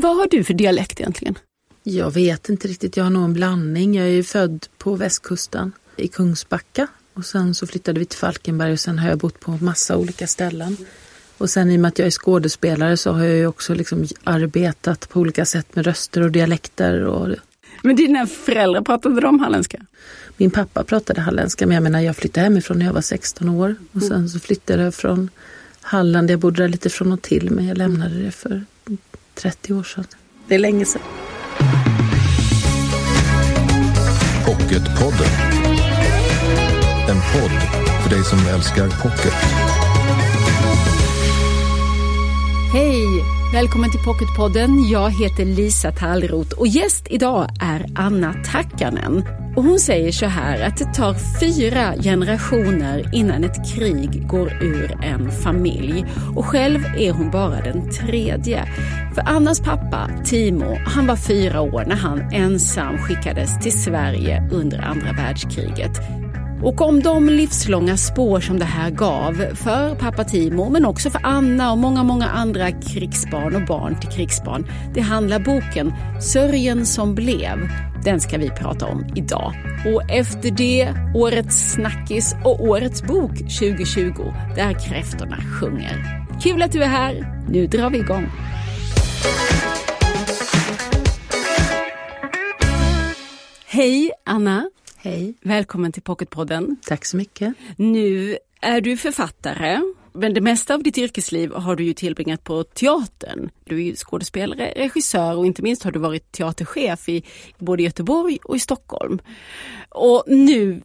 Vad har du för dialekt egentligen? Jag vet inte riktigt, jag har någon blandning. Jag är ju född på västkusten i Kungsbacka och sen så flyttade vi till Falkenberg och sen har jag bott på massa olika ställen. Och sen i och med att jag är skådespelare så har jag ju också liksom arbetat på olika sätt med röster och dialekter. Och... Men dina föräldrar, pratade de halländska? Min pappa pratade halländska, men jag menar jag flyttade hemifrån när jag var 16 år. Och sen så flyttade jag från Halland, jag bodde där lite från och till, men jag lämnade det för 30 år sedan. Det är länge sedan. Pocketpodden. En podd för dig som älskar pocket. Hej, välkommen till Pocketpodden. Jag heter Lisa Tallrot och gäst idag är Anna Tackanen. Och hon säger så här att det tar 4 generationer innan ett krig går ur en familj. Och själv är hon bara den 3:e. För Annas pappa, Timo, han var 4 år när han ensam skickades till Sverige under andra världskriget. Och om de livslånga spår som det här gav för pappa Timo, men också för Anna och många, många andra krigsbarn och barn till krigsbarn, det handlar boken Sörjen som blev. Den ska vi prata om idag. Och efter det, årets snackis och årets bok 2020, Där kräftorna sjunger. Kul att du är här, nu drar vi igång. Hej Anna. Hej. Välkommen till Pocketpodden. Tack så mycket. Nu är du författare, men det mesta av ditt yrkesliv har du ju tillbringat på teatern. Du är ju skådespelare, regissör och inte minst har du varit teaterchef i både Göteborg och i Stockholm. Och nu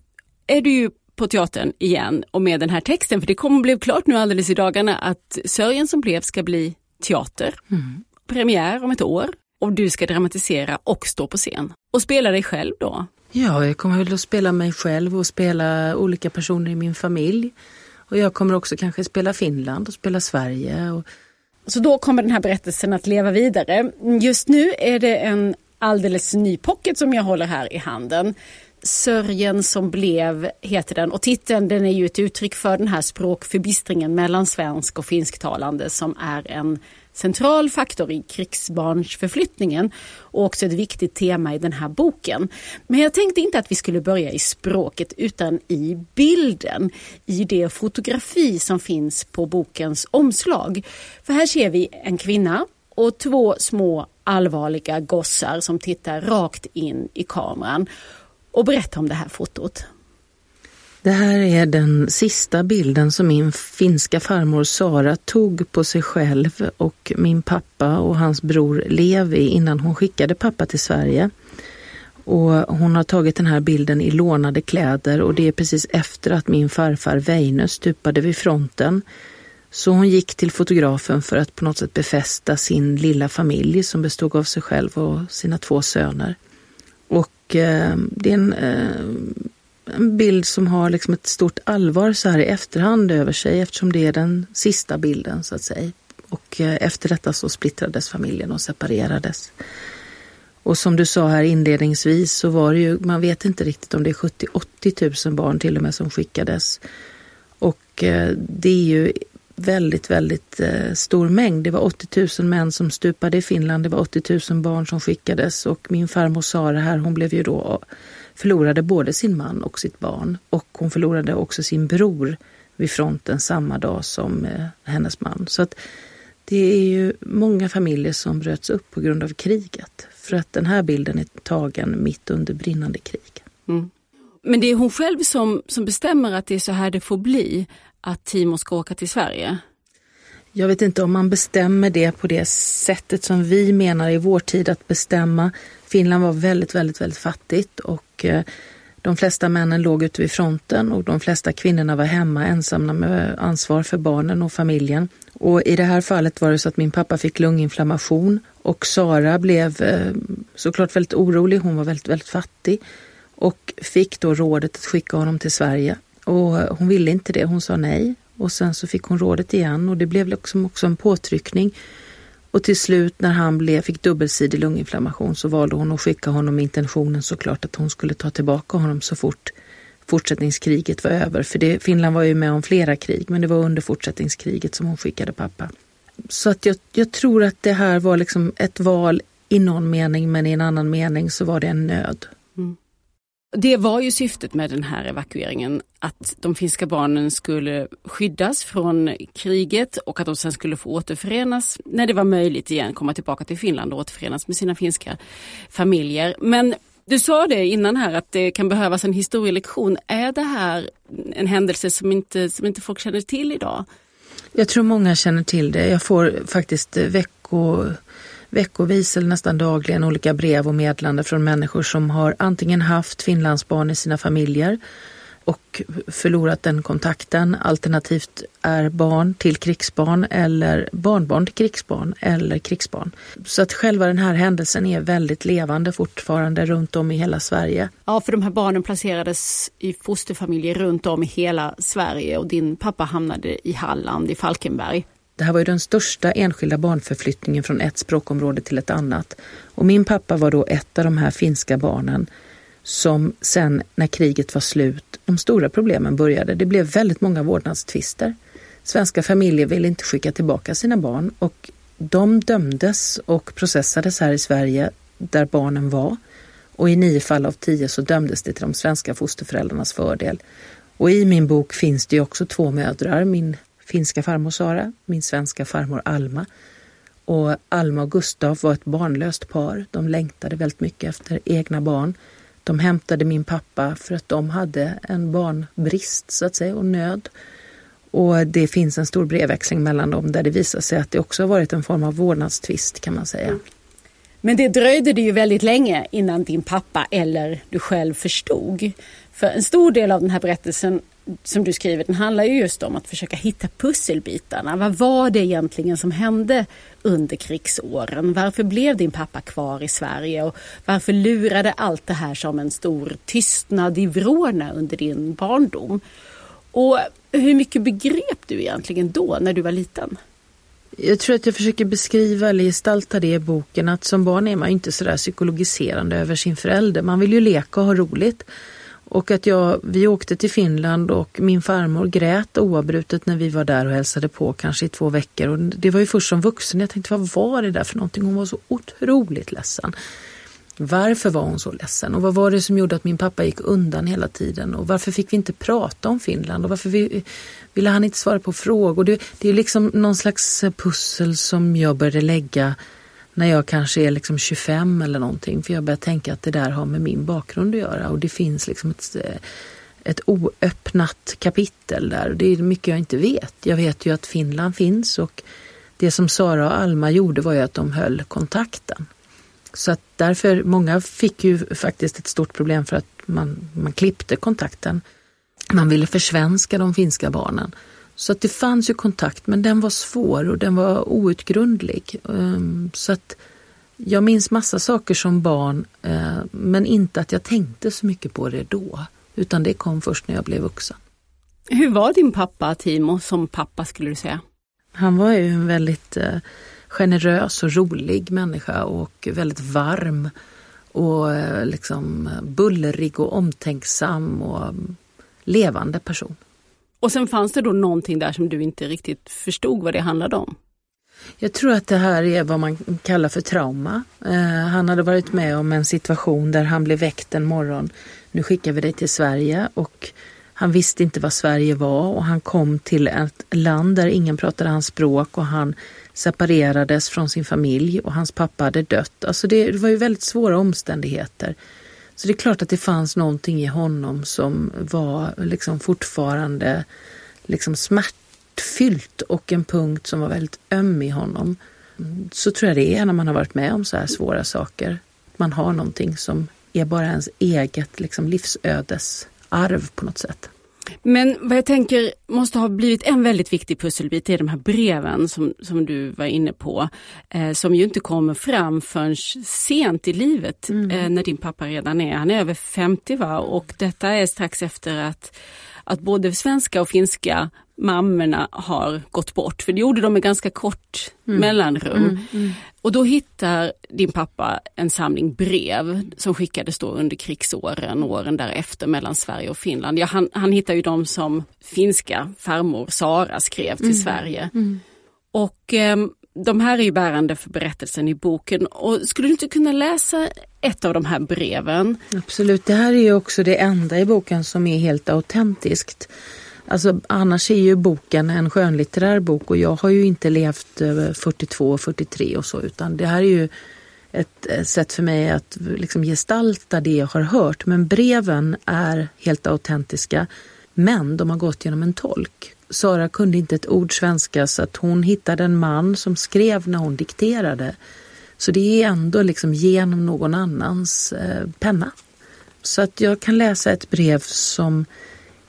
är du ju på teatern igen och med den här texten, för det kommer bli klart nu alldeles i dagarna att Sörjen som blev ska bli teater. Mm. Premiär om ett år och du ska dramatisera och stå på scen och spela dig själv då. Ja, jag kommer väl att spela mig själv och spela olika personer i min familj. Och jag kommer också kanske spela Finland och spela Sverige. Och... Så då kommer den här berättelsen att leva vidare. Just nu är det en alldeles ny pocket som jag håller här i handen. Sörjen som blev heter den. Och titeln, den är ju ett uttryck för den här språkförbistringen mellan svensk och finsktalande som är en central faktor i krigsbarnsförflyttningen och också ett viktigt tema i den här boken. Men jag tänkte inte att vi skulle börja i språket utan i bilden, i det fotografi som finns på bokens omslag. För här ser vi en kvinna och 2 små allvarliga gossar som tittar rakt in i kameran. Och berätta om det här fotot. Det här är den sista bilden som min finska farmor Sara tog på sig själv och min pappa och hans bror Levi innan hon skickade pappa till Sverige. Och hon har tagit den här bilden i lånade kläder och det är precis efter att min farfar Veine stupade vid fronten. Så hon gick till fotografen för att på något sätt befästa sin lilla familj som bestod av sig själv och sina 2 söner. Och det är en bild som har liksom ett stort allvar så här i efterhand över sig eftersom det är den sista bilden så att säga. Och efter detta så splittrades familjen och separerades. Och som du sa här inledningsvis så var det ju, man vet inte riktigt om det är 70-80 000 barn till och med som skickades. Och det är ju väldigt, väldigt stor mängd. Det var 80 000 män som stupade i Finland, det var 80 000 barn som skickades och min farmor Sara här, hon blev ju då... förlorade både sin man och sitt barn och hon förlorade också sin bror vid fronten samma dag som hennes man. Så att det är ju många familjer som bröts upp på grund av kriget för att den här bilden är tagen mitt under brinnande krig. Mm. Men det är hon själv som bestämmer att det är så här det får bli att Timo ska åka till Sverige? Jag vet inte om man bestämmer det på det sättet som vi menar i vår tid att bestämma. Finland var väldigt, väldigt, väldigt fattigt och de flesta männen låg ute vid fronten och de flesta kvinnorna var hemma ensamma med ansvar för barnen och familjen. Och i det här fallet var det så att min pappa fick lunginflammation och Sara blev såklart väldigt orolig, hon var väldigt, väldigt fattig och fick då rådet att skicka honom till Sverige. Och hon ville inte det, hon sa nej. Och sen så fick hon rådet igen och det blev liksom också en påtryckning. Och till slut när han fick dubbelsidig lunginflammation så valde hon att skicka honom med intentionen såklart att hon skulle ta tillbaka honom så fort fortsättningskriget var över. För Finland var ju med om flera krig men det var under fortsättningskriget som hon skickade pappa. Så att jag tror att det här var liksom ett val i någon mening, men i en annan mening så var det en nöd. Mm. Det var ju syftet med den här evakueringen, att de finska barnen skulle skyddas från kriget och att de sen skulle få återförenas när det var möjligt igen, komma tillbaka till Finland och återförenas med sina finska familjer. Men du sa det innan här att det kan behövas en historielektion. Är det här en händelse som inte folk känner till idag? Jag tror många känner till det. Jag får faktiskt veckovis eller nästan dagligen olika brev och meddelanden från människor som har antingen haft finlandsbarn i sina familjer och förlorat den kontakten, alternativt är barn till krigsbarn eller barnbarn till krigsbarn eller krigsbarn. Så att själva den här händelsen är väldigt levande fortfarande runt om i hela Sverige. Ja, för de här barnen placerades i fosterfamiljer runt om i hela Sverige och din pappa hamnade i Halland, i Falkenberg. Det här var ju den största enskilda barnförflyttningen från ett språkområde till ett annat. Och min pappa var då ett av de här finska barnen som sen när kriget var slut, de stora problemen började. Det blev väldigt många vårdnadstvister. Svenska familjer ville inte skicka tillbaka sina barn och de dömdes och processades här i Sverige där barnen var. Och i 9 fall av 10 så dömdes det till de svenska fosterföräldrarnas fördel. Och i min bok finns det ju också 2 mödrar, min finska farmor Sara, min svenska farmor Alma. Och Alma och Gustaf var ett barnlöst par. De längtade väldigt mycket efter egna barn. De hämtade min pappa för att de hade en barnbrist så att säga och nöd. Och det finns en stor brevväxling mellan dem där det visar sig att det också har varit en form av vårdnadstvist kan man säga. Men det dröjde det ju väldigt länge innan din pappa eller du själv förstod. För en stor del av den här berättelsen som du skriver, den handlar ju just om att försöka hitta pusselbitarna. Vad var det egentligen som hände under krigsåren? Varför blev din pappa kvar i Sverige? Och varför lurade allt det här som en stor tystnad i vrårna under din barndom? Och hur mycket begrep du egentligen då när du var liten? Jag tror att jag försöker beskriva eller gestalta det i boken att som barn är man ju inte sådär psykologiserande över sin förälder. Man vill ju leka och ha roligt. Och att vi åkte till Finland och min farmor grät oavbrutet när vi var där och hälsade på kanske i 2 veckor. Och det var ju först som vuxen jag tänkte, vad var det där för någonting? Hon var så otroligt ledsen. Varför var hon så ledsen? Och vad var det som gjorde att min pappa gick undan hela tiden? Och varför fick vi inte prata om Finland? Och varför ville han inte svara på frågor? Det är liksom någon slags pussel som jag började lägga när jag kanske är liksom 25 eller någonting. För jag börjar tänka att det där har med min bakgrund att göra. Och det finns liksom ett oöppnat kapitel där. Och det är mycket jag inte vet. Jag vet ju att Finland finns. Och det som Sara och Alma gjorde var ju att de höll kontakten. Så att därför, många fick ju faktiskt ett stort problem för att man klippte kontakten. Man ville försvenska de finska barnen. Så att det fanns ju kontakt, men den var svår och den var outgrundlig. Så att jag minns massa saker som barn, men inte att jag tänkte så mycket på det då. Utan det kom först när jag blev vuxen. Hur var din pappa, Timo, som pappa skulle du säga? Han var ju en väldigt generös och rolig människa och väldigt varm. Och liksom bullrig och omtänksam och levande person. Och sen fanns det då någonting där som du inte riktigt förstod vad det handlade om? Jag tror att det här är vad man kallar för trauma. Han hade varit med om en situation där han blev väckt en morgon. Nu skickar vi dig till Sverige och han visste inte vad Sverige var. Och han kom till ett land där ingen pratade hans språk och han separerades från sin familj och hans pappa hade dött. Alltså det var ju väldigt svåra omständigheter. Så det är klart att det fanns någonting i honom som var liksom fortfarande liksom smärtfyllt och en punkt som var väldigt öm i honom. Så tror jag det är när man har varit med om så här svåra saker. Man har någonting som är bara ens eget liksom livsödesarv på något sätt. Men vad jag tänker måste ha blivit en väldigt viktig pusselbit är de här breven som du var inne på. Som ju inte kommer fram förrän sent i livet när din pappa redan är. Han är över 50 va? Och detta är strax efter att både svenska och finska mammorna har gått bort. För det gjorde de med ganska kort mellanrum. Och då hittar din pappa en samling brev som skickades då under krigsåren, åren därefter mellan Sverige och Finland. Ja, han hittar ju de som finska farmor Sara skrev till Sverige. Och de här är ju bärande för berättelsen i boken. Och skulle du inte kunna läsa ett av de här breven? Absolut, det här är ju också det enda i boken som är helt autentiskt. Alltså, annars är ju boken en skönlitterär bok och jag har ju inte levt 42, 43 och så, utan det här är ju ett sätt för mig att liksom gestalta det jag har hört. Men breven är helt autentiska, men de har gått genom en tolk. Sara kunde inte ett ord svenska, så att hon hittade en man som skrev när hon dikterade. Så det är ändå liksom genom någon annans penna. Så att jag kan läsa ett brev som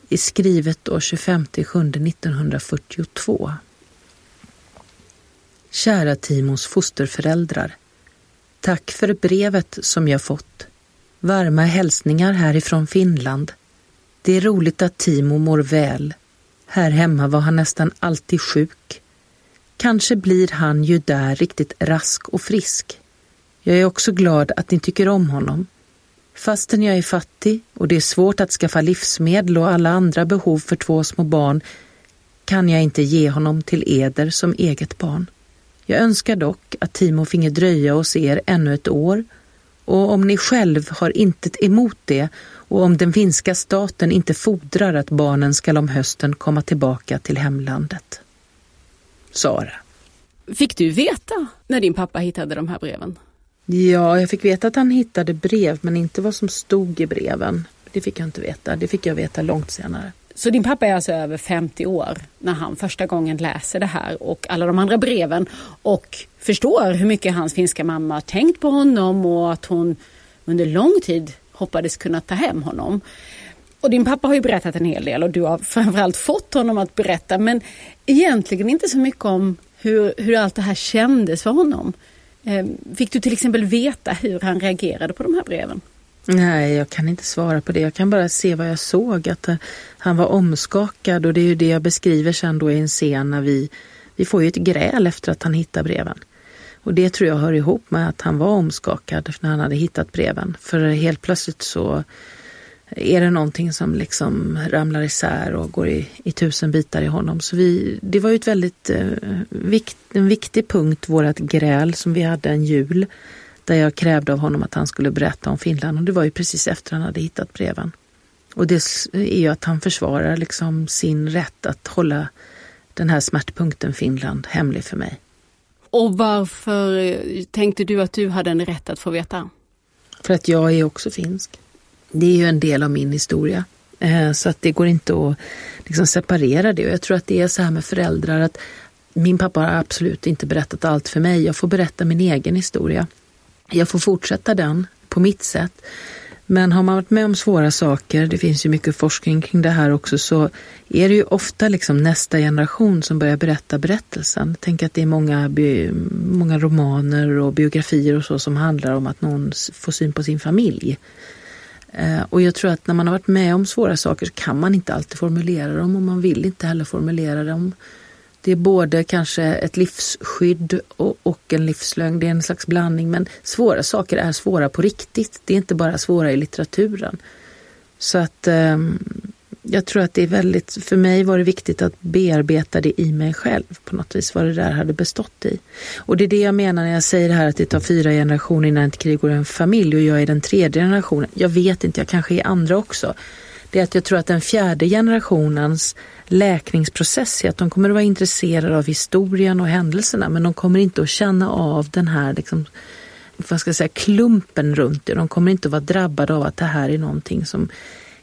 är skrivet år 25/7/1942. Kära Timos fosterföräldrar. Tack för brevet som jag fått. Varma hälsningar härifrån Finland. Det är roligt att Timo mår väl. Här hemma var han nästan alltid sjuk. Kanske blir han ju där riktigt rask och frisk. Jag är också glad att ni tycker om honom. Fastän jag är fattig och det är svårt att skaffa livsmedel och alla andra behov för två små barn, kan jag inte ge honom till eder som eget barn. Jag önskar dock att Timo finge dröja hos er ännu ett år, och om ni själv har intet emot det och om den finska staten inte fordrar att barnen ska om hösten komma tillbaka till hemlandet. Sara. Fick du veta när din pappa hittade de här breven? Ja, jag fick veta att han hittade brev, men inte vad som stod i breven. Det fick jag inte veta, det fick jag veta långt senare. Så din pappa är alltså över 50 år när han första gången läser det här och alla de andra breven och förstår hur mycket hans finska mamma har tänkt på honom och att hon under lång tid hoppades kunna ta hem honom. Och din pappa har ju berättat en hel del och du har framförallt fått honom att berätta, men egentligen inte så mycket om hur allt det här kändes för honom. Fick du till exempel veta hur han reagerade på de här breven? Nej, jag kan inte svara på det. Jag kan bara se vad jag såg, att han var omskakad, och det är ju det jag beskriver sen då i en scen när vi får ju ett gräl efter att han hittar breven. Och det tror jag hör ihop med att han var omskakad när han hade hittat breven. För helt plötsligt så är det någonting som liksom ramlar isär och går i tusen bitar i honom. Så det var ju ett väldigt en viktig punkt, vårat gräl som vi hade en jul, där jag krävde av honom att han skulle berätta om Finland. Och det var ju precis efter han hade hittat breven. Och det är ju att han försvarar liksom sin rätt att hålla den här smärtpunkten Finland hemlig för mig. Och varför tänkte du att du hade en rätt att få veta? För att jag är också finsk. Det är ju en del av min historia. Så att det går inte att liksom separera det. Och jag tror att det är så här med föräldrar, att min pappa har absolut inte berättat allt för mig. Jag får berätta min egen historia. Jag får fortsätta den på mitt sätt. Men har man varit med om svåra saker, det finns ju mycket forskning kring det här också, så är det ju ofta liksom nästa generation som börjar berätta berättelsen. Tänk att det är många romaner och biografier och så som handlar om att någon får syn på sin familj. Och jag tror att när man har varit med om svåra saker så kan man inte alltid formulera dem, och man vill inte heller formulera dem. Det är både kanske ett livsskydd och en livslögn. Det är en slags blandning, men svåra saker är svåra på riktigt. Det är inte bara svåra i litteraturen. Så att jag tror att det är väldigt, för mig var det viktigt att bearbeta det i mig själv på något vis, vad det där hade bestått i. Och det är det jag menar när jag säger det här, att det tar 4 generationer innan ett krig går en familj, och jag är den 3:e generationen. Jag vet inte, jag kanske är andra också. Det är att jag tror att den 4:e generationens läkningsprocess är att de kommer att vara intresserade av historien och händelserna, men de kommer inte att känna av den här liksom, vad ska jag säga, klumpen runt det. De kommer inte att vara drabbade av att det här är någonting som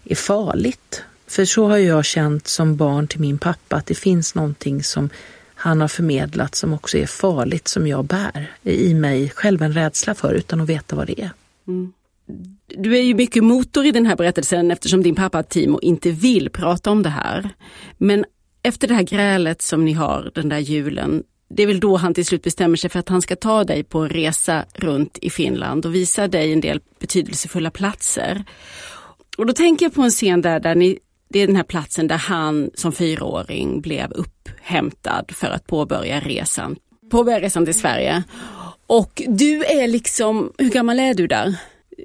är farligt. För så har jag känt som barn till min pappa, att det finns någonting som han har förmedlat som också är farligt, som jag bär i mig själv en rädsla för utan att veta vad det är. Mm. Du är ju mycket motor i den här berättelsen eftersom din pappa Timo inte vill prata om det här. Men efter det här grälet som ni har den där julen, det är väl då han till slut bestämmer sig för att han ska ta dig på en resa runt i Finland och visa dig en del betydelsefulla platser. Och då tänker jag på en scen där ni, det är den här platsen där han som 4-åring blev upphämtad för att påbörja resan till Sverige. Och du är liksom, hur gammal är du där?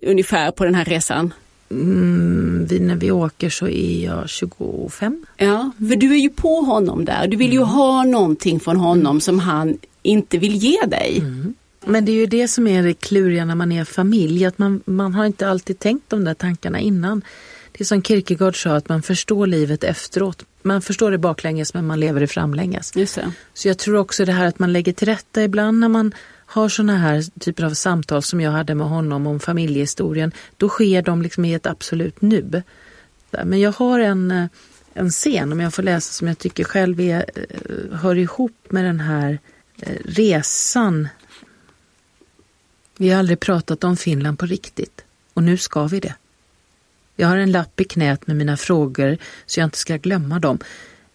Ungefär på den här resan? när vi åker så är jag 25. Ja, för du är ju på honom där. Du vill ju ha någonting från honom som han inte vill ge dig. Mm. Men det är ju det som är det kluriga när man är familj. Att man har inte alltid tänkt de där tankarna innan. Det är som Kierkegaard sa, att man förstår livet efteråt. Man förstår det baklänges men man lever det framlänges. Just det. Så jag tror också det här att man lägger till rätta ibland när man har såna här typer av samtal som jag hade med honom om familjehistorien. Då sker de liksom i ett absolut nu. Men jag har en scen, om jag får läsa, som jag tycker själv hör ihop med den här resan. Vi har aldrig pratat om Finland på riktigt. Och nu ska vi det. Jag har en lapp i knät med mina frågor så jag inte ska glömma dem.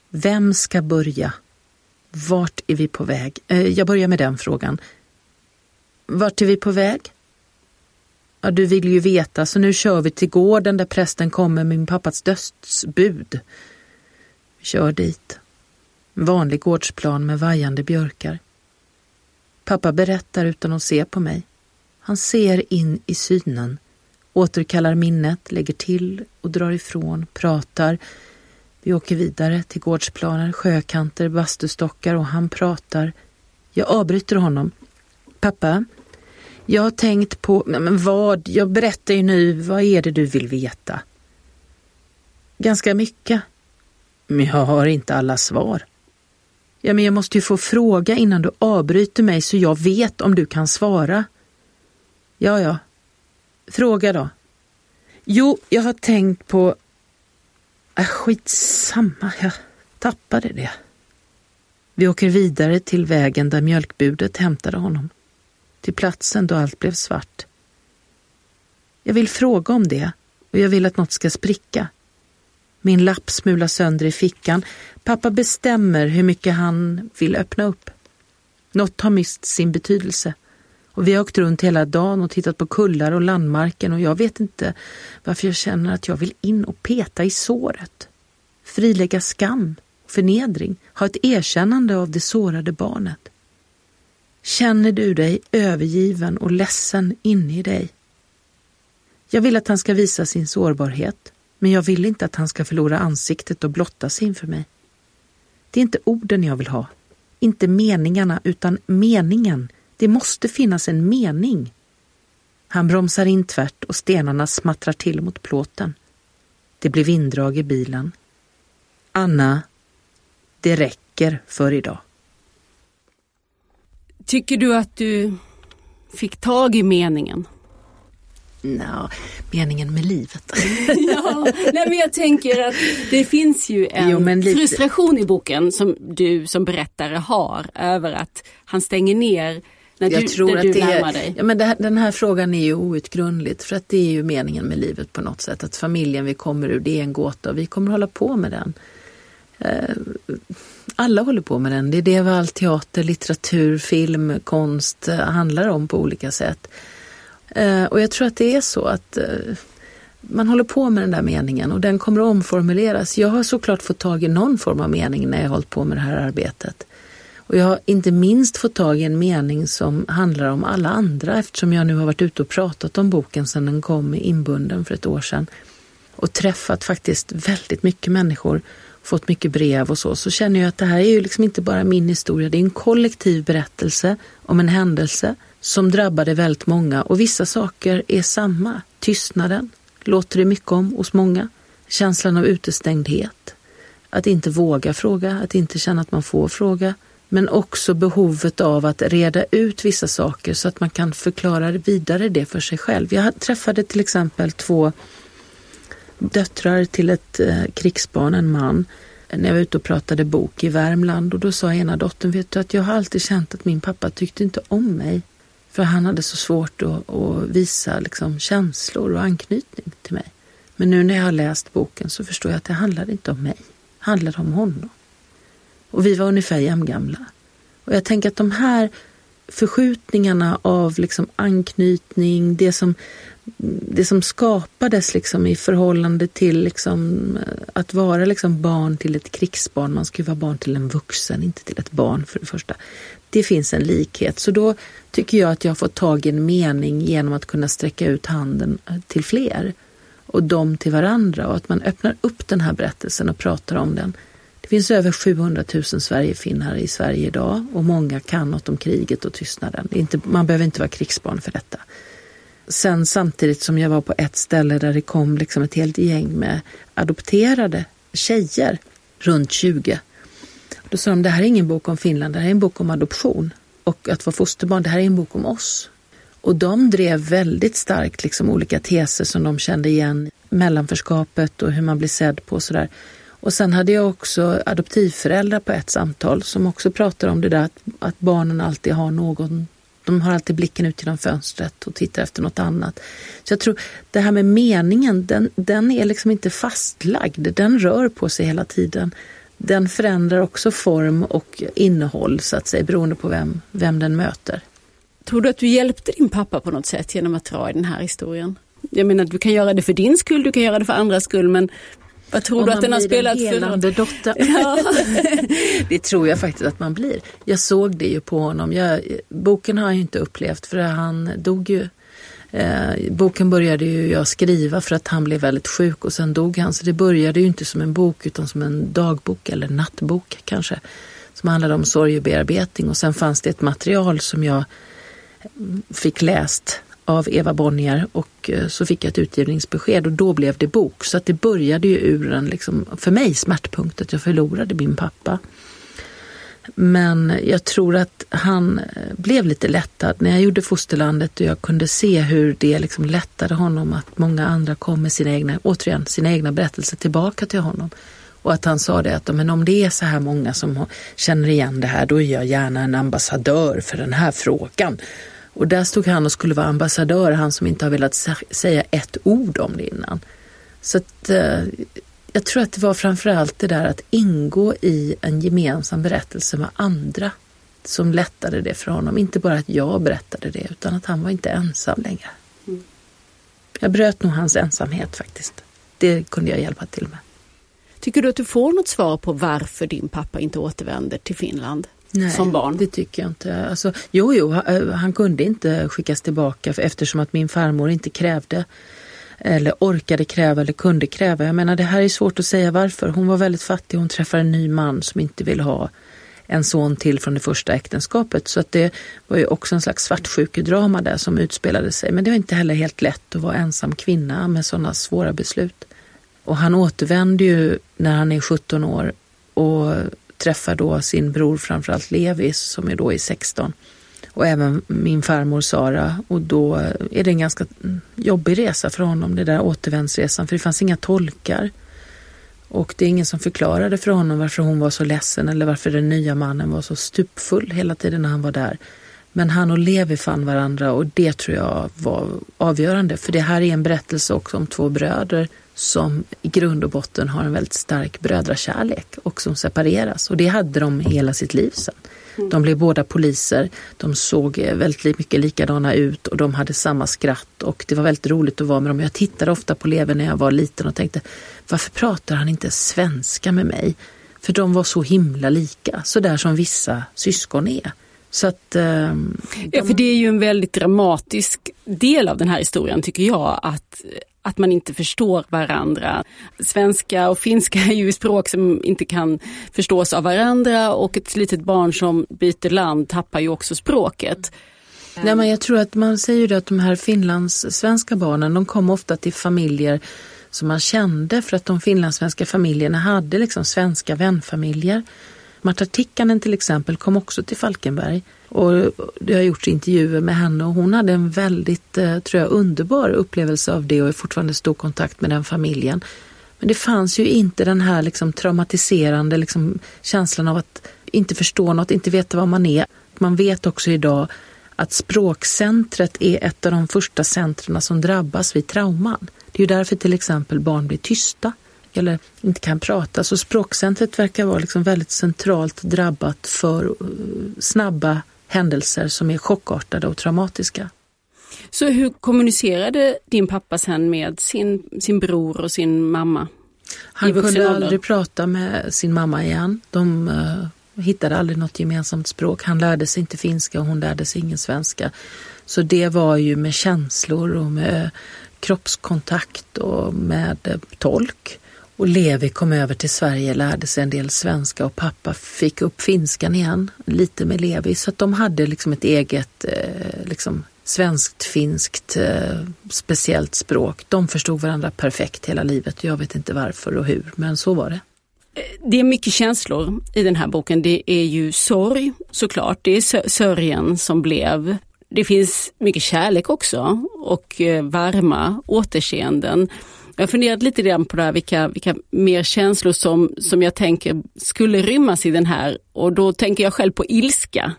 Vem ska börja? Vart är vi på väg? Jag börjar med den frågan. Vart är vi på väg? Ja, du vill ju veta, så nu kör vi till gården där prästen kommer med min pappas dödsbud. Kör dit. Vanlig gårdsplan med vajande björkar. Pappa berättar utan att se på mig. Han ser in i synen. Återkallar minnet, lägger till och drar ifrån, pratar. Vi åker vidare till gårdsplaner, sjökanter, bastustockar och han pratar. Jag avbryter honom. Pappa, jag har tänkt på... Men vad? Jag berättar ju nu. Vad är det du vill veta? Ganska mycket. Men jag har inte alla svar. Ja, men jag måste ju få fråga innan du avbryter mig så jag vet om du kan svara. Ja. Fråga då. Jo, jag har tänkt på... Skitsamma, jag tappade det. Vi åker vidare till vägen där mjölkbudet hämtade honom. Till platsen då allt blev svart. Jag vill fråga om det och jag vill att något ska spricka. Min lapp smular sönder i fickan. Pappa bestämmer hur mycket han vill öppna upp. Något har mist sin betydelse. Och vi har åkt runt hela dagen och tittat på kullar och landmarken och jag vet inte varför jag känner att jag vill in och peta i såret. Frilägga skam, förnedring, ha ett erkännande av det sårade barnet. Känner du dig övergiven och ledsen inne i dig? Jag vill att han ska visa sin sårbarhet, men jag vill inte att han ska förlora ansiktet och blotta sig inför mig. Det är inte orden jag vill ha, inte meningarna utan meningen. Det måste finnas en mening. Han bromsar in tvärt och stenarna smattrar till mot plåten. Det blir vinddrag i bilen. Anna, det räcker för idag. Tycker du att du fick tag i meningen? Nej, meningen med livet. Men jag tänker att det finns ju en frustration i boken som du som berättare har över att han stänger ner... Den här frågan är ju outgrundligt för att det är ju meningen med livet på något sätt. Att familjen vi kommer ur, det är en gåta och vi kommer hålla på med den. Alla håller på med den. Det är det vad all teater, litteratur, film, konst handlar om på olika sätt. Och jag tror att det är så att man håller på med den där meningen och den kommer att omformuleras. Jag har såklart fått tag i någon form av mening när jag har hållit på med det här arbetet. Och jag har inte minst fått tag i en mening som handlar om alla andra eftersom jag nu har varit ute och pratat om boken sedan den kom i inbunden för ett år sedan. Och träffat faktiskt väldigt mycket människor, fått mycket brev och så känner jag att det här är ju liksom inte bara min historia. Det är en kollektiv berättelse om en händelse som drabbade väldigt många och vissa saker är samma. Tystnaden låter det mycket om hos många. Känslan av utestängdhet, att inte våga fråga, att inte känna att man får fråga. Men också behovet av att reda ut vissa saker så att man kan förklara vidare det för sig själv. Jag träffade till exempel 2 döttrar till ett krigsbarn, en man, när jag var ute och pratade bok i Värmland. Och då sa ena dottern, vet du att jag har alltid känt att min pappa tyckte inte om mig. För han hade så svårt att visa liksom, känslor och anknytning till mig. Men nu när jag har läst boken så förstår jag att det handlade inte om mig, det handlade om honom. Och vi var ungefär jämngamla. Och jag tänker att de här förskjutningarna av liksom anknytning, det som skapades liksom i förhållande till liksom att vara liksom barn till ett krigsbarn. Man ska ju vara barn till en vuxen, inte till ett barn för det första. Det finns en likhet. Så då tycker jag att jag har fått tag i en mening genom att kunna sträcka ut handen till fler. och dem till varandra, och att man öppnar upp den här berättelsen och pratar om den. Det finns över 700 000 sverigefinnar i Sverige idag, och många kan något om kriget och tystnaden. Man behöver inte vara krigsbarn för detta. Sen samtidigt som jag var på ett ställe där det kom liksom ett helt gäng med adopterade tjejer runt 20. Då sa de, det här är ingen bok om Finland, det här är en bok om adoption och att vara fosterbarn, det här är en bok om oss. Och de drev väldigt starkt liksom olika teser som de kände igen, mellanförskapet och hur man blir sedd på och sådär. Och sen hade jag också adoptivföräldrar på ett samtal som också pratade om det där att barnen alltid har någon, de har alltid blicken ut genom fönstret och tittar efter något annat. Så jag tror det här med meningen, den är liksom inte fastlagd, den rör på sig hela tiden. Den förändrar också form och innehåll så att säga, beroende på vem den möter. Tror du att du hjälpte din pappa på något sätt genom att dra i den här historien? Jag menar, du kan göra det för din skull, du kan göra det för andras skull, men vad tror du att den har spelat för dotter? Ja. Det tror jag faktiskt att man blir. Jag såg det ju på honom. Boken har jag ju inte upplevt för han dog ju. Boken började ju jag skriva för att han blev väldigt sjuk och sen dog han. Så det började ju inte som en bok utan som en dagbok eller nattbok kanske. Som handlade om sorg och bearbetning. Och sen fanns det ett material som jag fick läst av Eva Bonnier och så fick jag ett utgivningsbesked och då blev det bok. Så att det började ju ur en liksom, för mig smärtpunkt att jag förlorade min pappa. Men jag tror att han blev lite lättad när jag gjorde Fosterlandet och jag kunde se hur det liksom lättade honom att många andra kom med sina egna berättelser tillbaka till honom. Och att han sa det att men om det är så här många som känner igen det här, då är jag gärna en ambassadör för den här frågan. Och där stod han och skulle vara ambassadör, han som inte har velat säga ett ord om det innan. Så att, jag tror att det var framförallt det där att ingå i en gemensam berättelse med andra som lättade det för honom. Inte bara att jag berättade det utan att han var inte ensam längre. Mm. Jag bröt nog hans ensamhet faktiskt. Det kunde jag hjälpa till med. Tycker du att du får något svar på varför din pappa inte återvänder till Finland? Nej, som barn? Det tycker jag inte. Alltså, han kunde inte skickas tillbaka eftersom att min farmor inte krävde eller orkade kräva eller kunde kräva. Jag menar, det här är svårt att säga varför. Hon var väldigt fattig, hon träffade en ny man som inte vill ha en son till från det första äktenskapet. Så att det var ju också en slags svartsjukedrama där som utspelade sig. Men det var inte heller helt lätt att vara ensam kvinna med sådana svåra beslut. Och han återvände ju när han är 17 år och träffar då sin bror, framförallt Levi, som är då i 16. Och även min farmor Sara. Och då är det en ganska jobbig resa för honom, det där återvändsresan. För det fanns inga tolkar. Och det är ingen som förklarade för honom varför hon var så ledsen eller varför den nya mannen var så stupfull hela tiden när han var där. Men han och Levi fann varandra och det tror jag var avgörande. För det här är en berättelse också om två bröder som i grund och botten har en väldigt stark brödrakärlek och som separeras. Och det hade de hela sitt liv sen. De blev båda poliser, de såg väldigt mycket likadana ut och de hade samma skratt och det var väldigt roligt att vara med dem. Jag tittade ofta på Leven när jag var liten och tänkte, varför pratar han inte svenska med mig? För de var så himla lika, så där som vissa syskon är. Så att, ja, för det är ju en väldigt dramatisk del av den här historien tycker jag, att man inte förstår varandra. Svenska och finska är ju språk som inte kan förstås av varandra och ett litet barn som byter land tappar ju också språket. Nej, men jag tror att man säger ju att de här finlandssvenska barnen, de kom ofta till familjer som man kände för att de finlandssvenska familjerna hade liksom svenska vänfamiljer. Marta Tikkanen till exempel kom också till Falkenberg och det har gjorts intervjuer med henne och hon hade en väldigt, tror jag, underbar upplevelse av det och är fortfarande stor kontakt med den familjen. Men det fanns ju inte den här liksom traumatiserande liksom känslan av att inte förstå något, inte veta vad man är. Man vet också idag att språkcentret är ett av de första centrerna som drabbas vid trauman. Det är ju därför till exempel barn blir tysta eller inte kan prata. Så språkcentret verkar vara liksom väldigt centralt drabbat för snabba händelser som är chockartade och traumatiska. Så hur kommunicerade din pappa sen med sin bror och sin mamma? Han kunde aldrig prata med sin mamma igen. De hittade aldrig något gemensamt språk. Han lärde sig inte finska och hon lärde sig ingen svenska. Så det var ju med känslor och med kroppskontakt och med tolk. Och Levi kom över till Sverige, lärde sig en del svenska och pappa fick upp finskan igen, lite med Levi. Så att de hade liksom ett eget svenskt-finskt speciellt språk. De förstod varandra perfekt hela livet. Jag vet inte varför och hur, men så var det. Det är mycket känslor i den här boken. Det är ju sorg såklart. Det är Sörjen som blev. Det finns mycket kärlek också och varma återseenden. Jag har funderat lite grann på det här, vilka mer känslor som jag tänker skulle rymmas i den här. Och då tänker jag själv på ilska.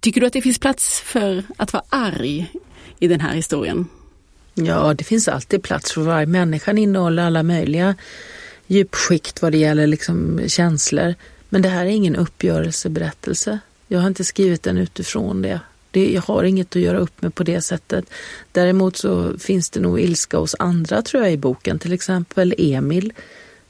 Tycker du att det finns plats för att vara arg i den här historien? Ja, det finns alltid plats för varje människa. Innehåller alla möjliga djupskikt vad det gäller liksom känslor. Men det här är ingen uppgörelseberättelse. Jag har inte skrivit den utifrån det. Jag har inget att göra upp med på det sättet. Däremot så finns det nog ilska hos andra tror jag i boken. Till exempel Emil,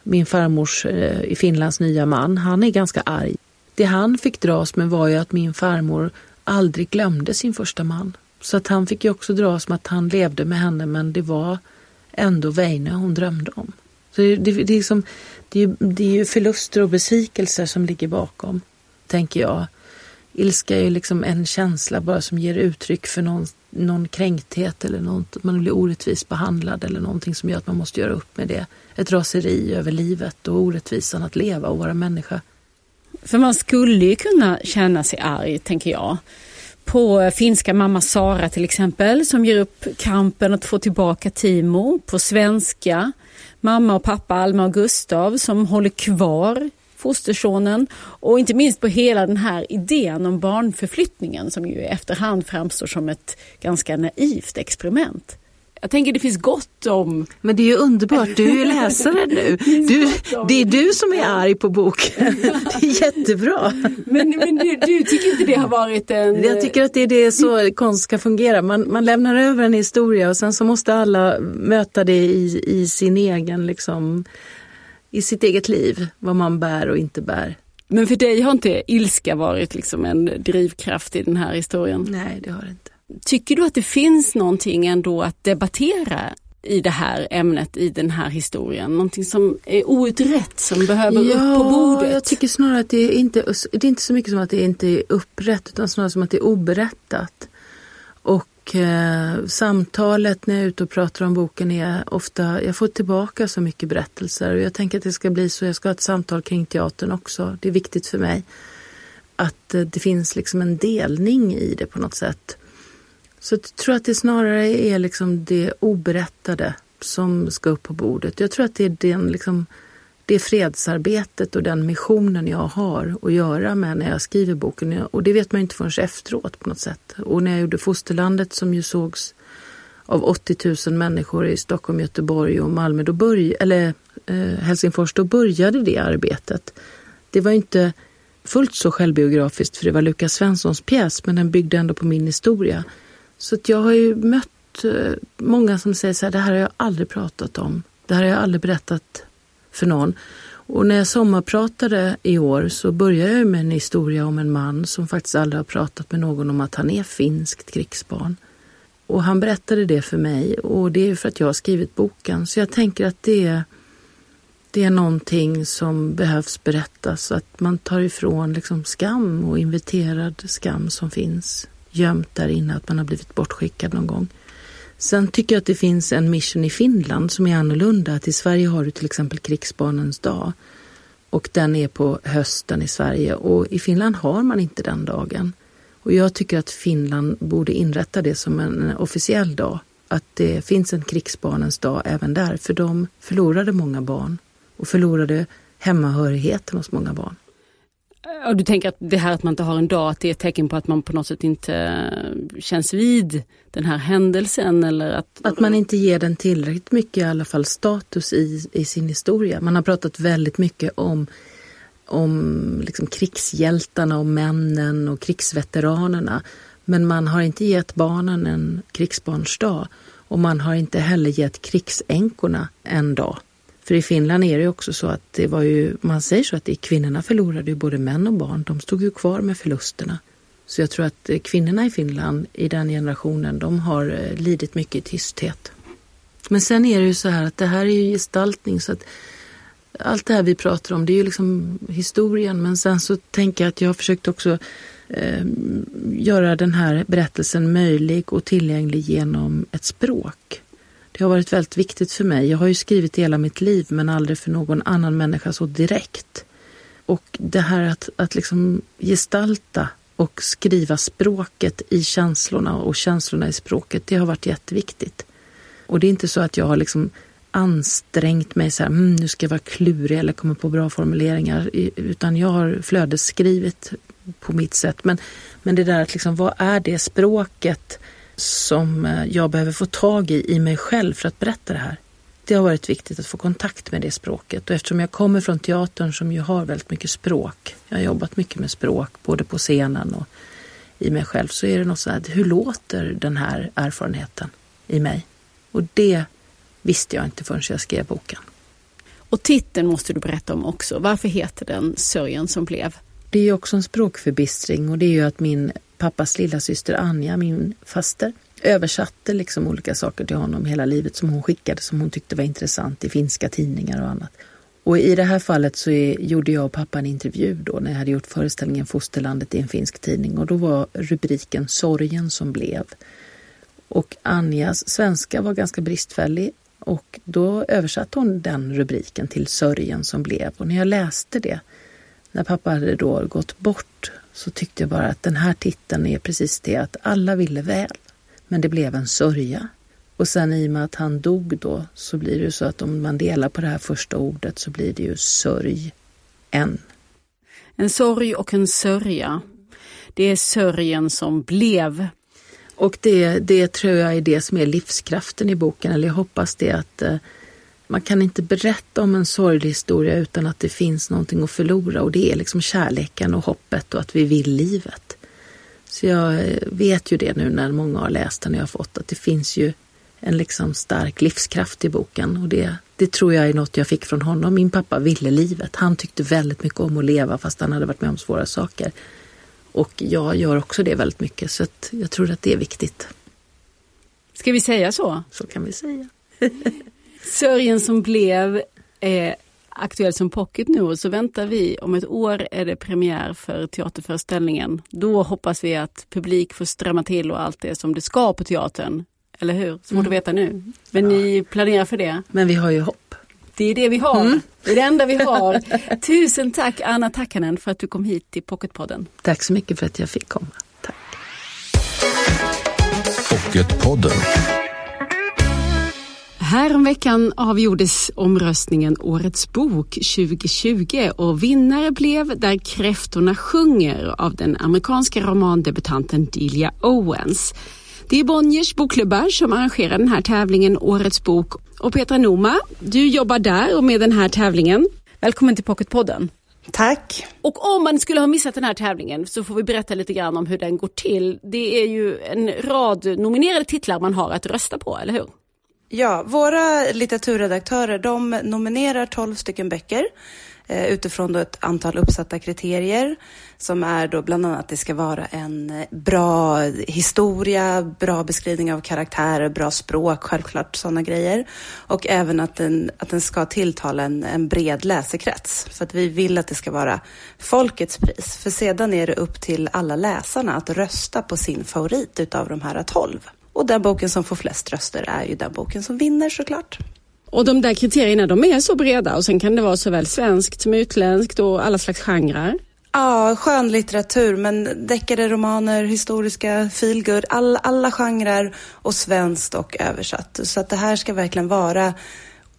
min farmors i Finlands nya man. Han är ganska arg. Det han fick dras med var ju att min farmor aldrig glömde sin första man. Så att han fick ju också dras med att han levde med henne, men det var ändå Veine hon drömde om. Så det är ju förluster och besvikelser som ligger bakom, tänker jag. Ilska är ju liksom en känsla bara som ger uttryck för någon kränkthet eller något, att man blir orättvis behandlad eller någonting som gör att man måste göra upp med det. Ett raseri över livet och orättvisan att leva och vara människa. För man skulle ju kunna känna sig arg, tänker jag. På finska mamma Sara till exempel, som ger upp kampen att få tillbaka Timo. På svenska mamma och pappa Alma och Gustaf, som håller kvar fostersonen. Och inte minst på hela den här idén om barnförflyttningen, som ju efterhand framstår som ett ganska naivt experiment. Jag tänker det finns gott om... Men det är ju underbart, du är ju läsare nu. Det är du som är arg på boken. Det är jättebra. Men du tycker inte det har varit en... Jag tycker att det är så konst ska fungera. Man lämnar över en historia och sen så måste alla möta det i sin egen liksom... I sitt eget liv, vad man bär och inte bär. Men för dig har inte ilska varit liksom en drivkraft i den här historien? Nej, det har det inte. Tycker du att det finns någonting ändå att debattera i det här ämnet, i den här historien? Någonting som är outrett, som behöver upp på bordet? Ja, jag tycker snarare att det är inte så mycket som att det inte är upprätt, utan snarare som att det är oberättat. Och samtalet när jag är ute och pratar om boken är ofta, jag får tillbaka så mycket berättelser och jag tänker att det ska bli så, jag ska ha ett samtal kring teatern också, det är viktigt för mig att det finns liksom en delning i det på något sätt. Så jag tror att det snarare är liksom det oberättade som ska upp på bordet. Jag tror att det är det fredsarbetet och den missionen jag har att göra med när jag skriver boken. Och det vet man inte förrän efteråt på något sätt. Och när jag gjorde Fosterlandet, som ju sågs av 80 000 människor i Stockholm, Göteborg och Malmö, Helsingfors, då började det arbetet. Det var inte fullt så självbiografiskt, för det var Lukas Svenssons pjäs, men den byggde ändå på min historia. Så att jag har ju mött många som säger så här, det här har jag aldrig pratat om. Det här har jag aldrig berättat för någon. Och när jag sommarpratade i år så började jag med en historia om en man som faktiskt aldrig har pratat med någon om att han är finskt krigsbarn. Och han berättade det för mig, och det är för att jag har skrivit boken. Så jag tänker att det är någonting som behövs berättas, att man tar ifrån liksom skam och inviterad skam som finns gömt där inne, att man har blivit bortskickad någon gång. Sen tycker jag att det finns en mission i Finland som är annorlunda. Att i Sverige har du till exempel krigsbarnens dag, och den är på hösten i Sverige, och i Finland har man inte den dagen. Och jag tycker att Finland borde inrätta det som en officiell dag, att det finns en krigsbarnens dag även där, för de förlorade många barn och förlorade hemmahörigheten hos många barn. Och du tänker att det här att man inte har en dag, att det är ett tecken på att man på något sätt inte känns vid den här händelsen? Eller att man inte ger den tillräckligt mycket, i alla fall status i sin historia. Man har pratat väldigt mycket om liksom krigshjältarna och männen och krigsveteranerna. Men man har inte gett barnen en krigsbarnsdag, och man har inte heller gett krigsänkorna en dag. För i Finland är det ju också så att det var ju, man säger så att kvinnorna förlorade ju både män och barn. De stod ju kvar med förlusterna. Så jag tror att kvinnorna i Finland i den generationen, de har lidit mycket i tysthet. Men sen är det ju så här att det här är ju gestaltning, så att allt det här vi pratar om, det är ju liksom historien. Men sen så tänker jag att jag har försökt också göra den här berättelsen möjlig och tillgänglig genom ett språk. Det har varit väldigt viktigt för mig. Jag har ju skrivit hela mitt liv, men aldrig för någon annan människa så direkt. Och det här att liksom gestalta och skriva språket i känslorna och känslorna i språket, det har varit jätteviktigt. Och det är inte så att jag har liksom ansträngt mig så här, nu ska jag vara klurig eller komma på bra formuleringar, utan jag har flödesskrivit på mitt sätt. Men det där att liksom, vad är det språket som jag behöver få tag i mig själv för att berätta det här? Det har varit viktigt att få kontakt med det språket. Och eftersom jag kommer från teatern som ju har väldigt mycket språk, jag har jobbat mycket med språk både på scenen och i mig själv, så är det något så här, hur låter den här erfarenheten i mig? Och det visste jag inte förrän jag skrev boken. Och titeln måste du berätta om också. Varför heter den Sörjen som blev? Det är ju också en språkförbistring, och det är ju att min pappas lilla syster Anja, min faster, översatte liksom olika saker till honom hela livet som hon skickade, som hon tyckte var intressant i finska tidningar och annat. Och i det här fallet så gjorde jag och pappa en intervju då, när jag hade gjort föreställningen Fosterlandet i en finsk tidning, och då var rubriken Sörjen som blev. Och Anjas svenska var ganska bristfällig, och då översatte hon den rubriken till Sörjen som blev. Och när jag läste det, när pappa hade då gått bort, så tyckte jag bara att den här titeln är precis det, att alla ville väl, men det blev en sörja. Och sen i och med att han dog då, så blir det ju så att om man delar på det här första ordet så blir det ju sörj en. En sorg och en sörja. Det är sörjen som blev. Och det tror jag är det som är livskraften i boken, eller jag hoppas det, att man kan inte berätta om en sorglig historia utan att det finns någonting att förlora, och det är liksom kärleken och hoppet och att vi vill livet. Så jag vet ju det nu när många har läst den och jag har fått, att det finns ju en liksom stark livskraft i boken, och det tror jag är något jag fick från honom. Min pappa ville livet, han tyckte väldigt mycket om att leva fast han hade varit med om svåra saker. Och jag gör också det väldigt mycket, så att jag tror att det är viktigt. Ska vi säga så? Så kan vi säga. Sörjen som blev är aktuell som pocket nu, och så väntar vi. Om ett år är det premiär för teaterföreställningen. Då hoppas vi att publik får strömma till och allt det som det ska på teatern. Eller hur? Svårt att veta nu. Men ni planerar för det. Men vi har ju hopp. Det är det vi har. Det är det enda vi har. Tusen tack Anna Tackanen för att du kom hit till Pocketpodden. Tack så mycket för att jag fick komma. Tack. Pocketpodden. Häromveckan avgjordes omröstningen Årets bok 2020, och vinnare blev Där kräftorna sjunger av den amerikanska romandebutanten Delia Owens. Det är Bonniers bokklubbar som arrangerar den här tävlingen Årets bok. Och Petra Noma, du jobbar där och med den här tävlingen. Välkommen till Pocketpodden. Tack. Och om man skulle ha missat den här tävlingen så får vi berätta lite grann om hur den går till. Det är ju en rad nominerade titlar man har att rösta på, eller hur? Ja, våra litteraturredaktörer, de nominerar 12 stycken böcker utifrån då ett antal uppsatta kriterier, som är då bland annat att det ska vara en bra historia, bra beskrivning av karaktärer, bra språk, självklart sådana grejer, och även att den ska tilltala en bred läsekrets, för att vi vill att det ska vara folkets pris, för sedan är det upp till alla läsarna att rösta på sin favorit utav de här 12. Och den boken som får flest röster är ju den boken som vinner, såklart. Och de där kriterierna, de är så breda, och sen kan det vara såväl svenskt som utländskt och alla slags genrer. Ja, skönlitteratur, men deckare, romaner, historiska, feelgood, alla genrer, och svenskt och översatt. Så att det här ska verkligen vara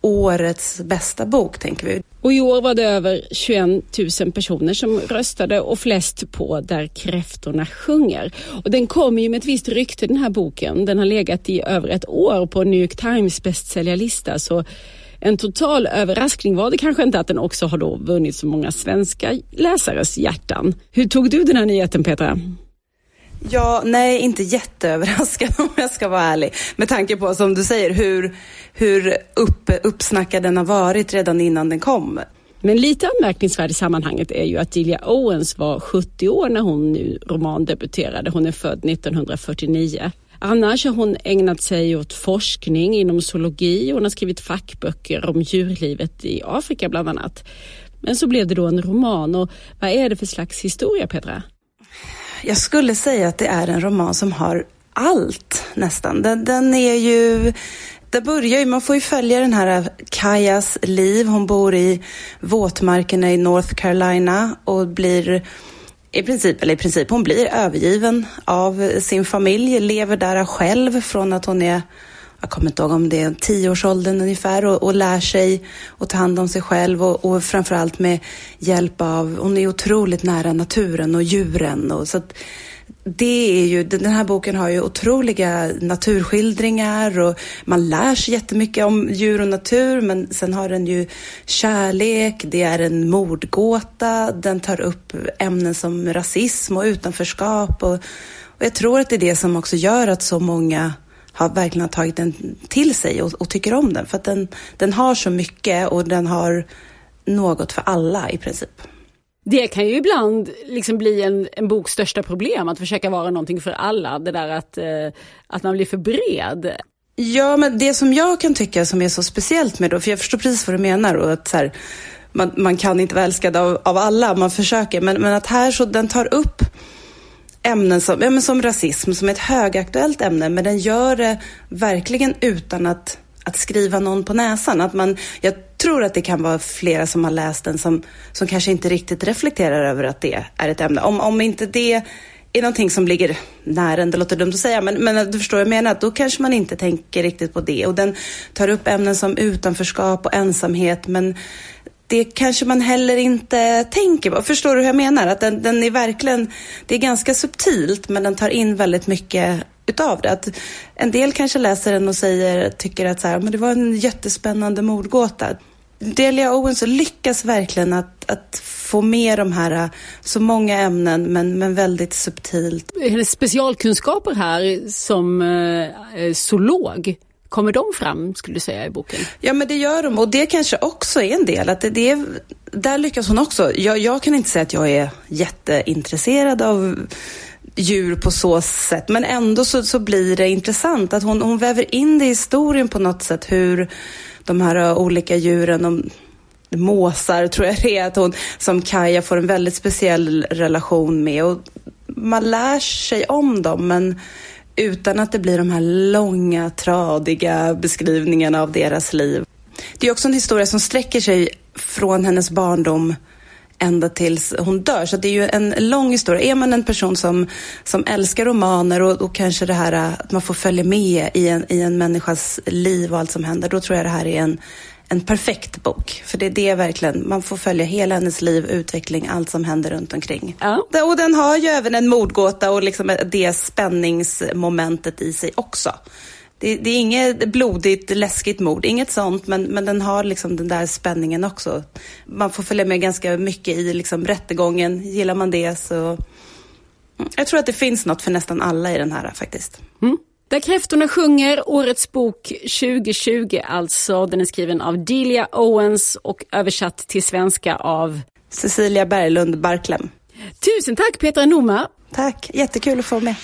årets bästa bok, tänker vi. Och i år var det över 21 000 personer som röstade, och flest på Där kräftorna sjunger. Och den kom ju med ett visst rykte, den här boken. Den har legat i över ett år på New York Times bästsäljarlista. Så en total överraskning var det kanske inte att den också har då vunnit så många svenska läsares hjärtan. Hur tog du den här nyheten, Petra? Ja, nej, inte jätteöverraskad om jag ska vara ärlig. Med tanke på, som du säger, hur uppsnackad den har varit redan innan den kom. Men lite anmärkningsvärd i sammanhanget är ju att Delia Owens var 70 år när hon nu romandebuterade. Hon är född 1949. Annars har hon ägnat sig åt forskning inom zoologi. Hon har skrivit fackböcker om djurlivet i Afrika bland annat. Men så blev det då en roman. Och vad är det för slags historia, Petra? Jag skulle säga att det är en roman som har allt nästan. Den är ju... Det börjar ju, man får ju följa den här Kajas liv. Hon bor i våtmarkerna i North Carolina och blir... I princip, hon blir övergiven av sin familj, lever där själv från att hon är, jag kommer inte ihåg om det är 10-årsåldern ungefär, och lär sig att ta hand om sig själv och framförallt med hjälp av, hon är otroligt nära naturen och djuren. Och så att det är ju, den här boken har ju otroliga naturskildringar och man lär sig jättemycket om djur och natur, men sen har den ju kärlek, det är en mordgåta, den tar upp ämnen som rasism och utanförskap och jag tror att det är det som också gör att så många har verkligen tagit den till sig och tycker om den, för att den har så mycket och den har något för alla i princip. Det kan ju ibland liksom bli en boks största problem, att försöka vara någonting för alla, det där att man blir för bred. Ja, men det som jag kan tycka som är så speciellt med då, för jag förstår precis vad du menar, och att så här, man kan inte vara älskad av alla, man försöker, men att här så den tar upp ämnen som rasism, som är ett högaktuellt ämne, men den gör det verkligen utan att skriva någon på näsan. Jag tror att det kan vara flera som har läst den som kanske inte riktigt reflekterar över att det är ett ämne. Om inte det är någonting som ligger nära en, det låter dumt att säga, men du förstår vad jag menar, att då kanske man inte tänker riktigt på det. Och den tar upp ämnen som utanförskap och ensamhet, men det kanske man heller inte tänker på. Förstår du hur jag menar? Att den är verkligen, det är ganska subtilt, men den tar in väldigt mycket utav det. Att en del kanske läser den och tycker att så här, men det var en jättespännande mordgåta. Delia Owens lyckas verkligen att få med de här så många ämnen, men väldigt subtilt. Hennes specialkunskaper här som zoolog, kommer de fram, skulle du säga, i boken? Ja, men det gör de, och det kanske också är en del. Att där lyckas hon också. Jag kan inte säga att jag är jätteintresserad av djur på så sätt, men ändå så blir det intressant att hon väver in det i historien på något sätt, hur de här olika djuren, de måsar tror jag det är, att hon som Kaja får en väldigt speciell relation med, och man lär sig om dem, men utan att det blir de här långa, tradiga beskrivningarna av deras liv. Det är också en historia som sträcker sig från hennes barndom ända tills hon dör. Så det är ju en lång historia. Är man en person som älskar romaner och kanske det här att man får följa med i en människas liv och allt som händer, då tror jag det här är en perfekt bok. För det är verkligen, man får följa hela hennes liv, utveckling, allt som händer runt omkring. Ja. Och den har ju även en mordgåta och liksom det spänningsmomentet i sig också. Det är inget blodigt, läskigt mord, inget sånt, men den har liksom den där spänningen också. Man får följa med ganska mycket i liksom rättegången, gillar man det så... Jag tror att det finns något för nästan alla i den här faktiskt. Mm. Där kräftorna sjunger, årets bok 2020 alltså. Den är skriven av Delia Owens och översatt till svenska av... Cecilia Berglund Barklem. Tusen tack, Petra Noma. Tack, jättekul att få med.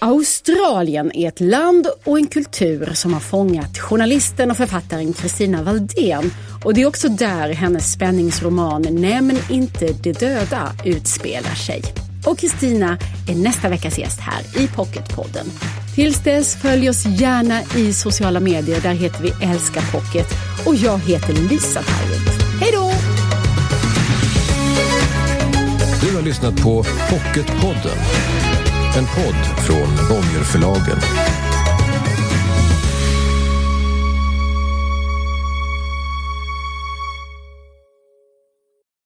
Australien är ett land och en kultur som har fångat journalisten och författaren Christina Valdén. Och det är också där hennes spänningsroman Nämen inte de döda utspelar sig. Och Christina är nästa veckas gäst här i Pocketpodden. Tills dess, följ oss gärna i sociala medier. Där heter vi Älska Pocket. Och jag heter Lisa Tallrot. Hej då! Du har lyssnat på Pocketpodden. En podd från Bonnier förlagen.